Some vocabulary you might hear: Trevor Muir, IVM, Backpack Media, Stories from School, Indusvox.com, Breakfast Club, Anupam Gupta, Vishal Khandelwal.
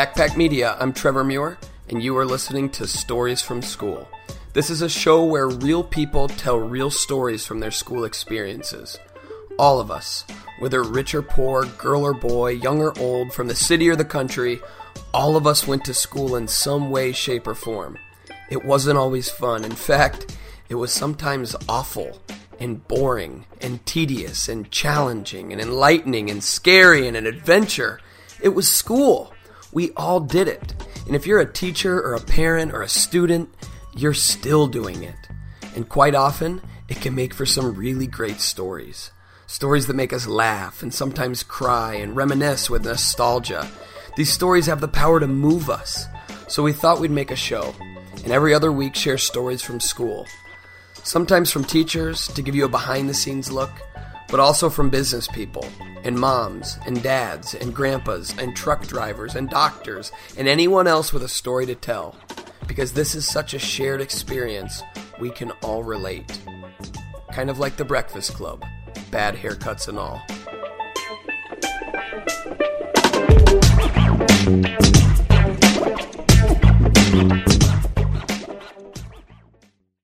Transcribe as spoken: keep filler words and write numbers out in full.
Backpack Media, I'm Trevor Muir, and you are listening to Stories from School. This is a show where real people tell real stories from their school experiences. All of us, whether rich or poor, girl or boy, young or old, from the city or the country, all of us went to school in some way, shape, or form. It wasn't always fun. In fact, it was sometimes awful and boring and tedious and challenging and enlightening and scary and an adventure. It was school. We all did it. And if you're a teacher or a parent or a student, you're still doing it. And quite often, it can make for some really great stories. Stories that make us laugh and sometimes cry and reminisce with nostalgia. These stories have the power to move us. So we thought we'd make a show, and every other week share stories from school. Sometimes from teachers to give you a behind-the-scenes look, but also from business people and moms and dads and grandpas and truck drivers and doctors and anyone else with a story to tell. Because this is such a shared experience, we can all relate. Kind of like the Breakfast Club. Bad haircuts and all.